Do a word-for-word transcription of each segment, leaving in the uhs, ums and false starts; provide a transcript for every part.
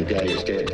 The guy is dead.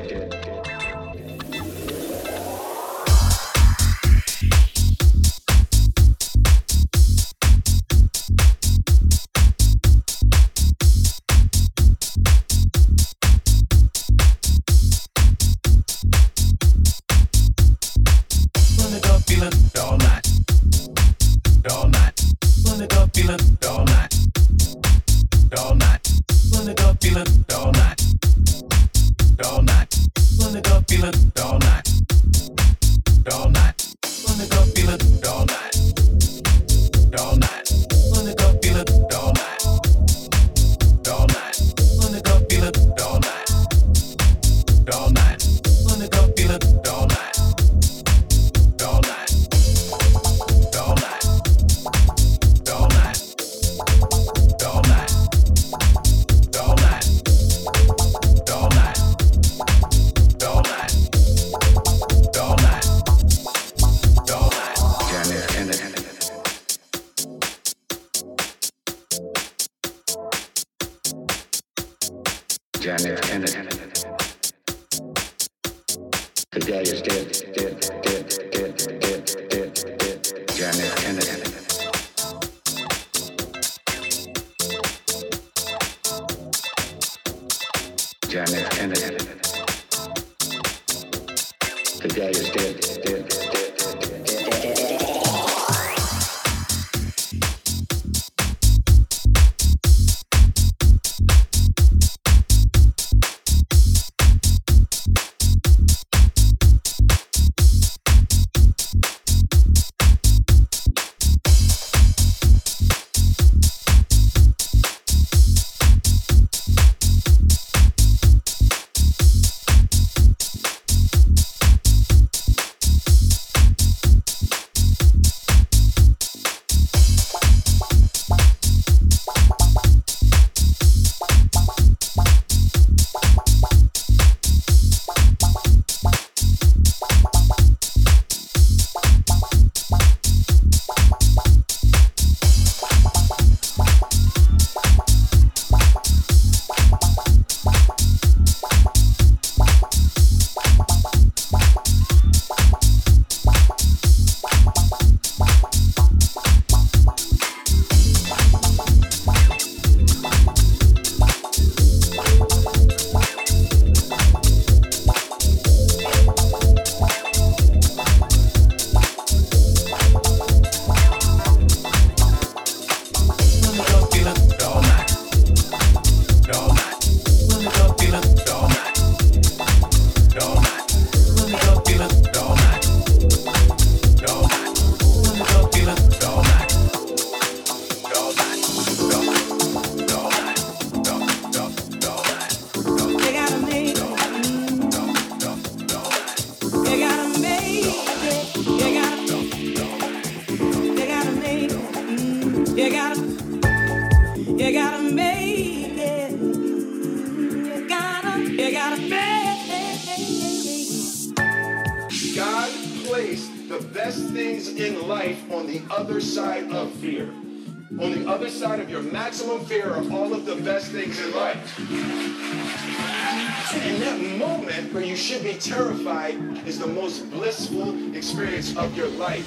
Of your life.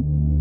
Yes, sir.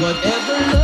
Whatever.